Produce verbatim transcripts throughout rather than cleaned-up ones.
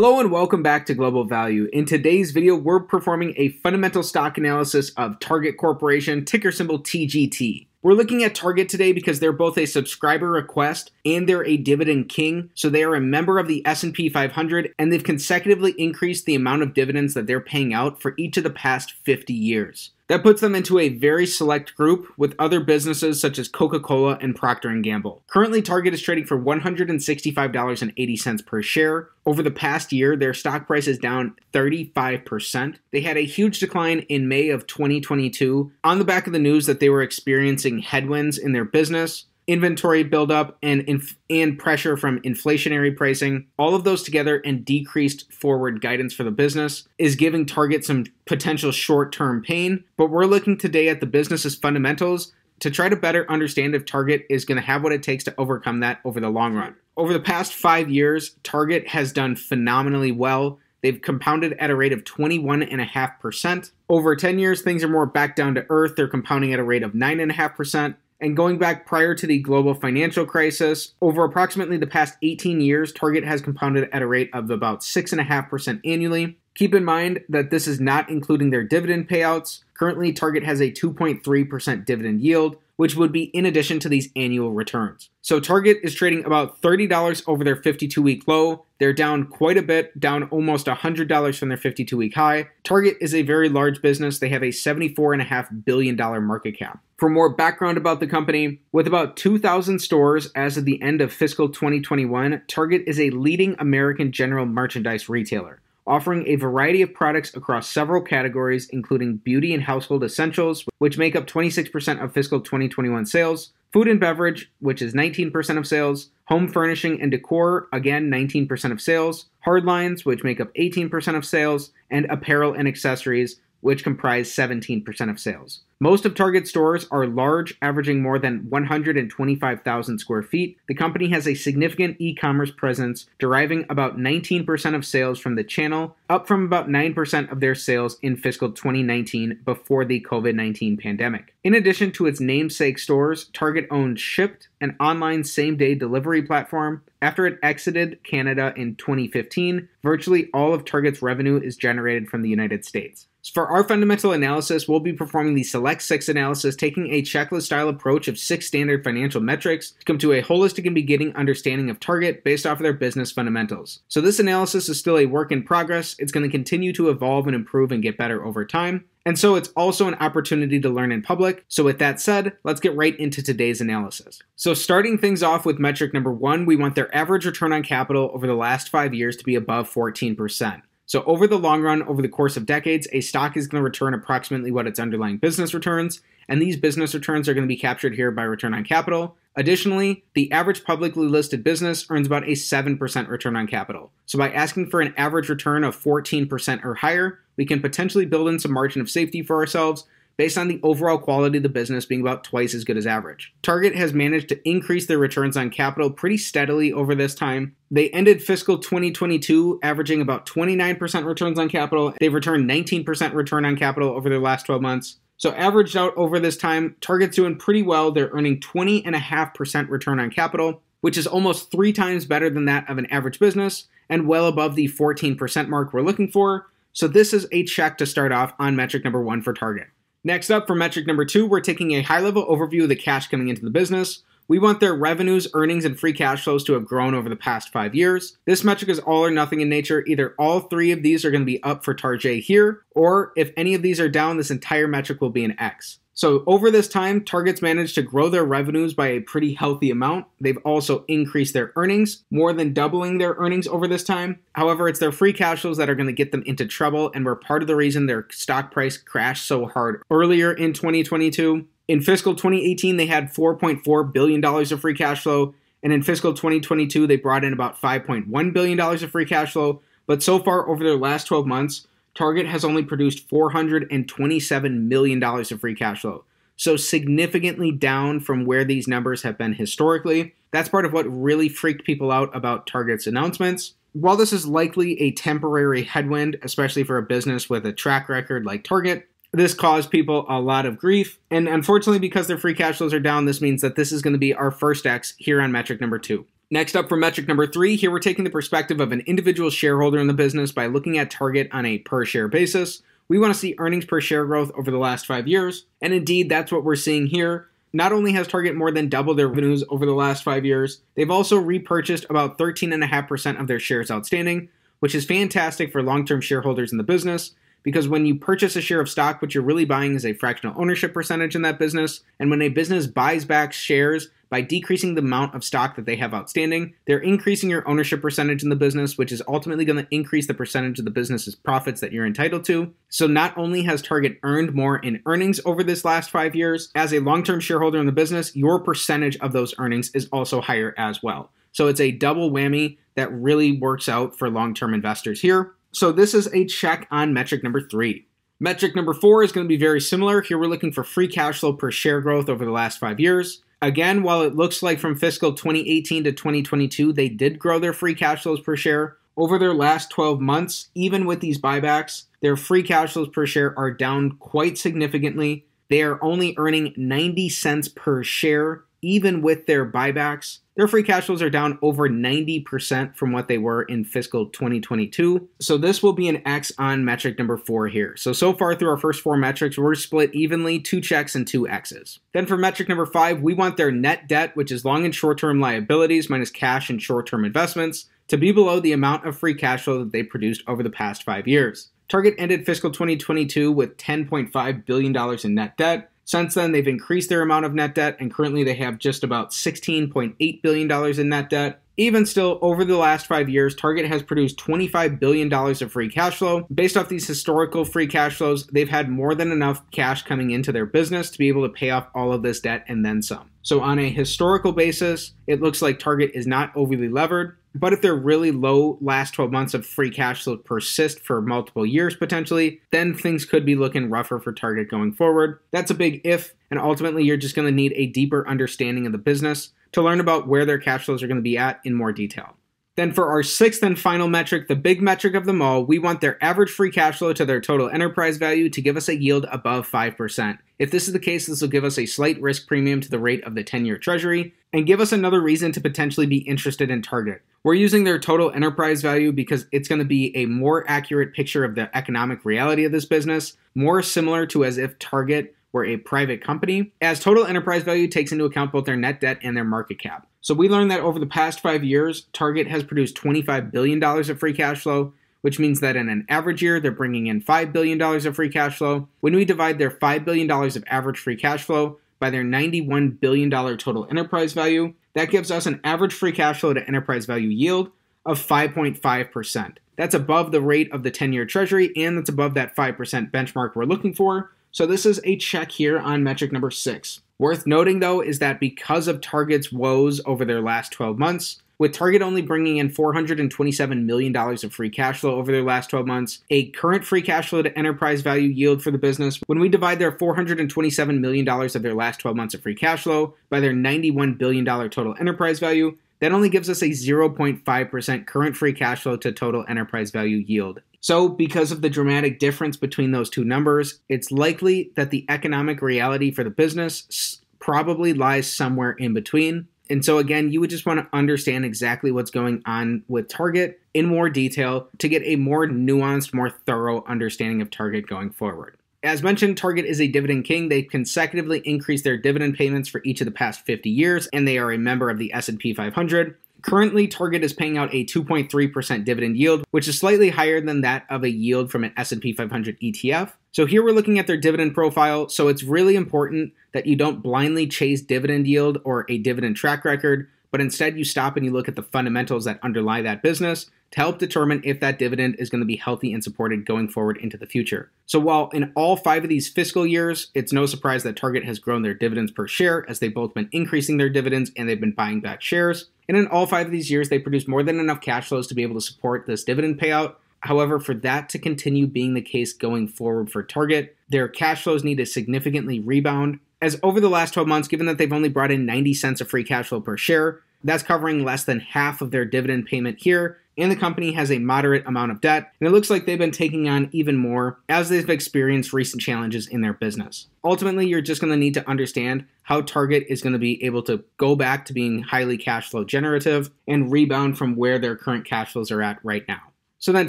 Hello and welcome back to Global Value. In today's video, we're performing a fundamental stock analysis of Target Corporation, ticker symbol T G T. We're looking at Target today because they're both a subscriber request and they're a dividend king. So they are a member of the S and P five hundred and they've consecutively increased the amount of dividends that they're paying out for each of the past fifty years. That puts them into a very select group with other businesses such as Coca-Cola and Procter and Gamble. Currently, Target is trading for one hundred sixty-five dollars and eighty cents per share. Over the past year, their stock price is down thirty-five percent. They had a huge decline in May of twenty twenty-two on the back of the news that they were experiencing headwinds in their business, inventory buildup, and inf and pressure from inflationary pricing. All of those together and decreased forward guidance for the business is giving Target some potential short-term pain. But we're looking today at the business's fundamentals to try to better understand if Target is going to have what it takes to overcome that over the long run. Over the past five years, Target has done phenomenally well. They've compounded at a rate of twenty-one point five percent. Over ten years, things are more back down to earth. They're compounding at a rate of nine point five percent. And going back prior to the global financial crisis, over approximately the past eighteen years, Target has compounded at a rate of about six point five percent annually. Keep in mind that this is not including their dividend payouts. Currently, Target has a two point three percent dividend yield, which would be in addition to these annual returns. So Target is trading about thirty dollars over their fifty-two week low. They're down quite a bit, down almost one hundred dollars from their fifty-two week high. Target is a very large business. They have a seventy-four point five billion dollars market cap. For more background about the company, with about two thousand stores as of the end of fiscal twenty twenty-one, Target is a leading American general merchandise retailer, offering a variety of products across several categories, including beauty and household essentials, which make up twenty-six percent of fiscal twenty twenty-one sales, food and beverage, which is nineteen percent of sales, home furnishing and decor, again, nineteen percent of sales, hardlines, which make up eighteen percent of sales, and apparel and accessories, which comprise seventeen percent of sales. Most of Target's stores are large, averaging more than one hundred twenty-five thousand square feet. The company has a significant e-commerce presence, deriving about nineteen percent of sales from the channel, up from about nine percent of their sales in fiscal twenty nineteen before the COVID nineteen pandemic. In addition to its namesake stores, Target owns Shipt, an online same-day delivery platform. After it exited Canada in twenty fifteen, virtually all of Target's revenue is generated from the United States. For our fundamental analysis, we'll be performing the Select Six analysis, taking a checklist-style approach of six standard financial metrics to come to a holistic and beginning understanding of Target based off of their business fundamentals. So this analysis is still a work in progress. It's going to continue to evolve and improve and get better over time. And so it's also an opportunity to learn in public. So with that said, let's get right into today's analysis. So starting things off with metric number one, we want their average return on capital over the last five years to be above fourteen percent. So over the long run, over the course of decades, a stock is going to return approximately what its underlying business returns, and these business returns are going to be captured here by return on capital. Additionally, the average publicly listed business earns about a seven percent return on capital. So by asking for an average return of fourteen percent or higher, we can potentially build in some margin of safety for ourselves based on the overall quality of the business being about twice as good as average. Target has managed to increase their returns on capital pretty steadily over this time. They ended fiscal twenty twenty-two averaging about twenty-nine percent returns on capital. They've returned nineteen percent return on capital over their last twelve months. So averaged out over this time, Target's doing pretty well. They're earning twenty point five percent return on capital, which is almost three times better than that of an average business and well above the fourteen percent mark we're looking for. So this is a check to start off on metric number one for Target. Next up, for metric number two, we're taking a high-level overview of the cash coming into the business. We want their revenues, earnings, and free cash flows to have grown over the past five years. This metric is all or nothing in nature. Either all three of these are going to be up for Target here, or if any of these are down, this entire metric will be an X. So over this time, Target's managed to grow their revenues by a pretty healthy amount. They've also increased their earnings, more than doubling their earnings over this time. However, it's their free cash flows that are going to get them into trouble and were part of the reason their stock price crashed so hard earlier in twenty twenty-two. In fiscal twenty eighteen, they had four point four billion dollars of free cash flow. And in fiscal twenty twenty-two, they brought in about five point one billion dollars of free cash flow. But so far over their last twelve months, Target has only produced four hundred twenty-seven million dollars of free cash flow, so significantly down from where these numbers have been historically. That's part of what really freaked people out about Target's announcements. While this is likely a temporary headwind, especially for a business with a track record like Target, this caused people a lot of grief. And unfortunately, because their free cash flows are down, this means that this is going to be our first X here on metric number two. Next up for metric number three, here we're taking the perspective of an individual shareholder in the business by looking at Target on a per share basis. We want to see earnings per share growth over the last five years. And indeed, that's what we're seeing here. Not only has Target more than doubled their revenues over the last five years, they've also repurchased about thirteen point five percent of their shares outstanding, which is fantastic for long-term shareholders in the business, because when you purchase a share of stock, what you're really buying is a fractional ownership percentage in that business. And when a business buys back shares by decreasing the amount of stock that they have outstanding, they're increasing your ownership percentage in the business, which is ultimately going to increase the percentage of the business's profits that you're entitled to. So not only has Target earned more in earnings over this last five years, as a long-term shareholder in the business, your percentage of those earnings is also higher as well. So it's a double whammy that really works out for long-term investors here. So this is a check on metric number three. Metric number four is going to be very similar. Here we're looking for free cash flow per share growth over the last five years. Again, while it looks like from fiscal twenty eighteen to twenty twenty-two, they did grow their free cash flows per share over their last twelve months, even with these buybacks, their free cash flows per share are down quite significantly. They are only earning ninety cents per share, even with their buybacks. Their free cash flows are down over ninety percent from what they were in fiscal twenty twenty-two. So this will be an X on metric number four here. So, so far through our first four metrics, we're split evenly, two checks and two X's. Then for metric number five, we want their net debt, which is long and short-term liabilities minus cash and short-term investments, to be below the amount of free cash flow that they produced over the past five years. Target ended fiscal twenty twenty-two with ten point five billion dollars in net debt. Since then, they've increased their amount of net debt, and currently they have just about sixteen point eight billion dollars in net debt. Even still, over the last five years, Target has produced twenty-five billion dollars of free cash flow. Based off these historical free cash flows, they've had more than enough cash coming into their business to be able to pay off all of this debt and then some. So on a historical basis, it looks like Target is not overly levered. But if their really low last twelve months of free cash flow persist for multiple years potentially, then things could be looking rougher for Target going forward. That's a big if, and ultimately you're just going to need a deeper understanding of the business to learn about where their cash flows are going to be at in more detail. Then for our sixth and final metric, the big metric of them all, we want their average free cash flow to their total enterprise value to give us a yield above five percent. If this is the case, this will give us a slight risk premium to the rate of the ten-year treasury and give us another reason to potentially be interested in Target. We're using their total enterprise value because it's going to be a more accurate picture of the economic reality of this business, more similar to as if Target were a private company, as total enterprise value takes into account both their net debt and their market cap. So we learned that over the past five years, Target has produced twenty-five billion dollars of free cash flow, which means that in an average year, they're bringing in five billion dollars of free cash flow. When we divide their five billion dollars of average free cash flow by their ninety-one billion dollars total enterprise value, that gives us an average free cash flow to enterprise value yield of five point five percent. That's above the rate of the ten-year treasury, and that's above that five percent benchmark we're looking for. So this is a check here on metric number six. Worth noting, though, is that because of Target's woes over their last twelve months, with Target only bringing in four hundred twenty-seven million dollars of free cash flow over their last twelve months, a current free cash flow to enterprise value yield for the business, when we divide their four hundred twenty-seven million dollars of their last twelve months of free cash flow by their ninety-one billion dollars total enterprise value, that only gives us a zero point five percent current free cash flow to total enterprise value yield. So because of the dramatic difference between those two numbers, it's likely that the economic reality for the business probably lies somewhere in between. And so again, you would just want to understand exactly what's going on with Target in more detail to get a more nuanced, more thorough understanding of Target going forward. As mentioned, Target is a dividend king. They've consecutively increased their dividend payments for each of the past fifty years, and they are a member of the S and P five hundred. Currently, Target is paying out a two point three percent dividend yield, which is slightly higher than that of a yield from an S and P five hundred E T F. So here we're looking at their dividend profile. So it's really important that you don't blindly chase dividend yield or a dividend track record, but instead you stop and you look at the fundamentals that underlie that business to help determine if that dividend is going to be healthy and supported going forward into the future. So while in all five of these fiscal years, it's no surprise that Target has grown their dividends per share as they've both been increasing their dividends and they've been buying back shares. And in all five of these years, they produced more than enough cash flows to be able to support this dividend payout. However, for that to continue being the case going forward for Target, their cash flows need to significantly rebound, as over the last twelve months, given that they've only brought in ninety cents of free cash flow per share, that's covering less than half of their dividend payment here, and the company has a moderate amount of debt, and it looks like they've been taking on even more as they've experienced recent challenges in their business. Ultimately, you're just going to need to understand how Target is going to be able to go back to being highly cash flow generative and rebound from where their current cash flows are at right now. So then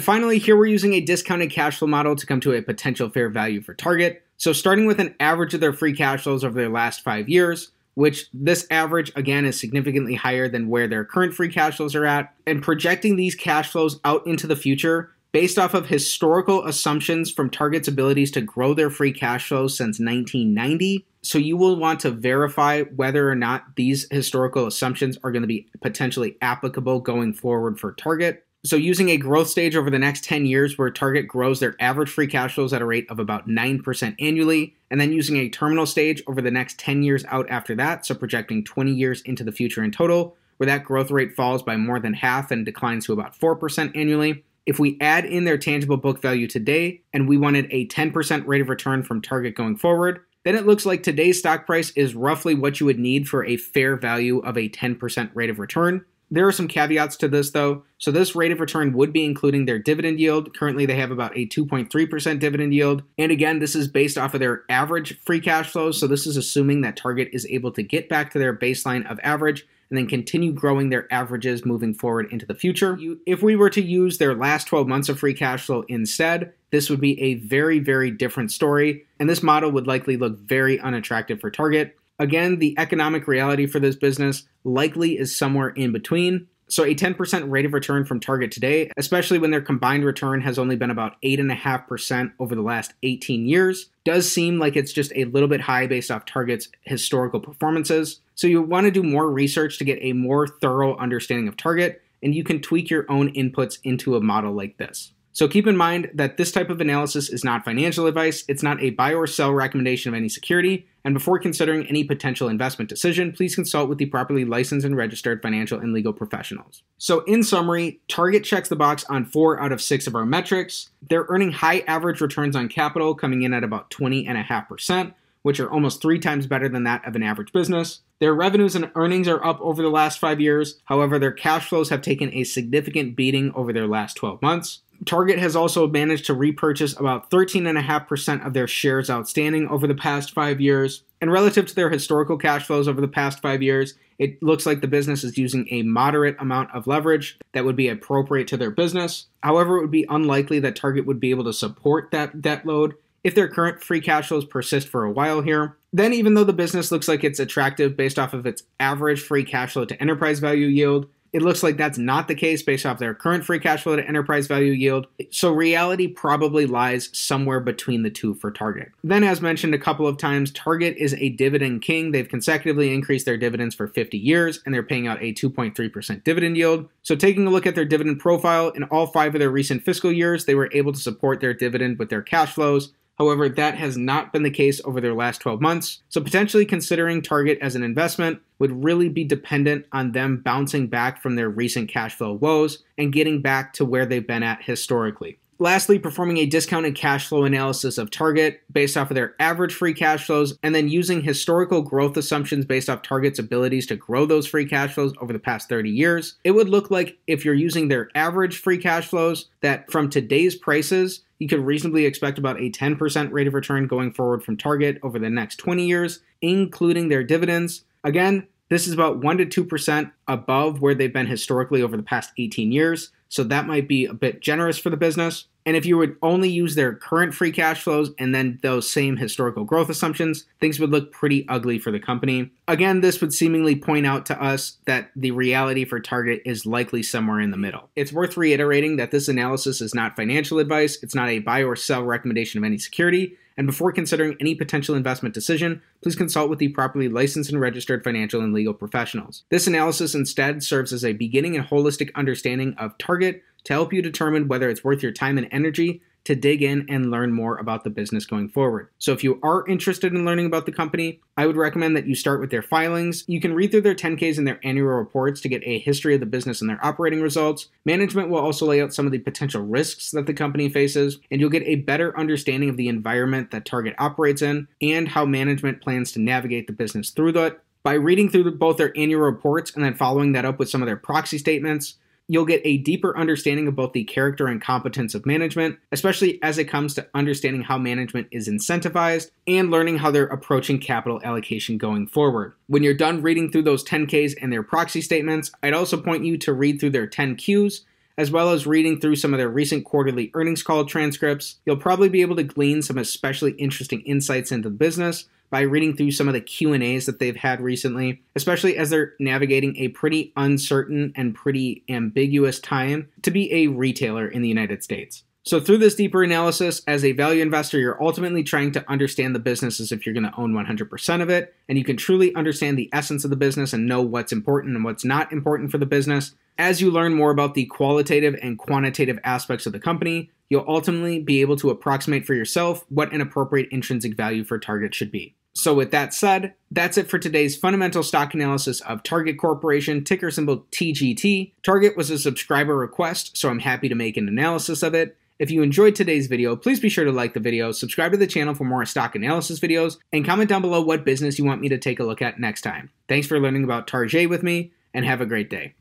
finally, here we're using a discounted cash flow model to come to a potential fair value for Target. So starting with an average of their free cash flows over their last five years, which this average, again, is significantly higher than where their current free cash flows are at, and projecting these cash flows out into the future based off of historical assumptions from Target's abilities to grow their free cash flows since nineteen ninety. So you will want to verify whether or not these historical assumptions are going to be potentially applicable going forward for Target. So using a growth stage over the next ten years where Target grows their average free cash flows at a rate of about nine percent annually, and then using a terminal stage over the next ten years out after that, so projecting twenty years into the future in total, where that growth rate falls by more than half and declines to about four percent annually. If we add in their tangible book value today, and we wanted a ten percent rate of return from Target going forward, then it looks like today's stock price is roughly what you would need for a fair value of a ten percent rate of return. There are some caveats to this though. So this rate of return would be including their dividend yield. Currently they have about a two point three percent dividend yield. And again, this is based off of their average free cash flows. So this is assuming that Target is able to get back to their baseline of average and then continue growing their averages moving forward into the future. You, if we were to use their last twelve months of free cash flow instead, this would be a very, very different story. And this model would likely look very unattractive for Target. Again, the economic reality for this business likely is somewhere in between. So a ten percent rate of return from Target today, especially when their combined return has only been about eight point five percent over the last eighteen years, does seem like it's just a little bit high based off Target's historical performances. So you want to do more research to get a more thorough understanding of Target, and you can tweak your own inputs into a model like this. So keep in mind that this type of analysis is not financial advice. It's not a buy or sell recommendation of any security. And before considering any potential investment decision, please consult with the properly licensed and registered financial and legal professionals. So in summary, Target checks the box on four out of six of our metrics. They're earning high average returns on capital coming in at about twenty point five percent, which are almost three times better than that of an average business. Their revenues and earnings are up over the last five years. However, their cash flows have taken a significant beating over their last twelve months. Target has also managed to repurchase about thirteen point five percent of their shares outstanding over the past five years. And relative to their historical cash flows over the past five years, it looks like the business is using a moderate amount of leverage that would be appropriate to their business. However, it would be unlikely that Target would be able to support that debt load if their current free cash flows persist for a while here. Then even though the business looks like it's attractive based off of its average free cash flow to enterprise value yield, it looks like that's not the case based off their current free cash flow to enterprise value yield. So reality probably lies somewhere between the two for Target. Then as mentioned a couple of times, Target is a dividend king. They've consecutively increased their dividends for fifty years and they're paying out a two point three percent dividend yield. So taking a look at their dividend profile, in all five of their recent fiscal years, they were able to support their dividend with their cash flows. However, that has not been the case over their last twelve months. So potentially considering Target as an investment would really be dependent on them bouncing back from their recent cash flow woes and getting back to where they've been at historically. Lastly, performing a discounted cash flow analysis of Target based off of their average free cash flows, and then using historical growth assumptions based off Target's abilities to grow those free cash flows over the past thirty years. It would look like if you're using their average free cash flows, that from today's prices, you could reasonably expect about a ten percent rate of return going forward from Target over the next twenty years, including their dividends. Again, this is about one to two percent above where they've been historically over the past eighteen years. So that might be a bit generous for the business. And if you would only use their current free cash flows and then those same historical growth assumptions, things would look pretty ugly for the company. Again, this would seemingly point out to us that the reality for Target is likely somewhere in the middle. It's worth reiterating that this analysis is not financial advice. It's not a buy or sell recommendation of any security. And before considering any potential investment decision, please consult with the properly licensed and registered financial and legal professionals. This analysis instead serves as a beginning and holistic understanding of Target to help you determine whether it's worth your time and energy to dig in and learn more about the business going forward. So if you are interested in learning about the company, I would recommend that you start with their filings. You can read through their ten Ks and their annual reports to get a history of the business and their operating results. Management will also lay out some of the potential risks that the company faces, and you'll get a better understanding of the environment that Target operates in and how management plans to navigate the business through that. By reading through both their annual reports and then following that up with some of their proxy statements, you'll get a deeper understanding of both the character and competence of management, especially as it comes to understanding how management is incentivized and learning how they're approaching capital allocation going forward. When you're done reading through those ten Ks and their proxy statements, I'd also point you to read through their ten Qs, as well as reading through some of their recent quarterly earnings call transcripts. You'll probably be able to glean some especially interesting insights into the business by reading through some of the Q and A's that they've had recently, especially as they're navigating a pretty uncertain and pretty ambiguous time to be a retailer in the United States. So through this deeper analysis, as a value investor, you're ultimately trying to understand the business as if you're going to own one hundred percent of it, and you can truly understand the essence of the business and know what's important and what's not important for the business. As you learn more about the qualitative and quantitative aspects of the company, you'll ultimately be able to approximate for yourself what an appropriate intrinsic value for Target should be. So with that said, that's it for today's fundamental stock analysis of Target Corporation, ticker symbol T G T. Target was a subscriber request, so I'm happy to make an analysis of it. If you enjoyed today's video, please be sure to like the video, subscribe to the channel for more stock analysis videos, and comment down below what business you want me to take a look at next time. Thanks for learning about Target with me, and have a great day.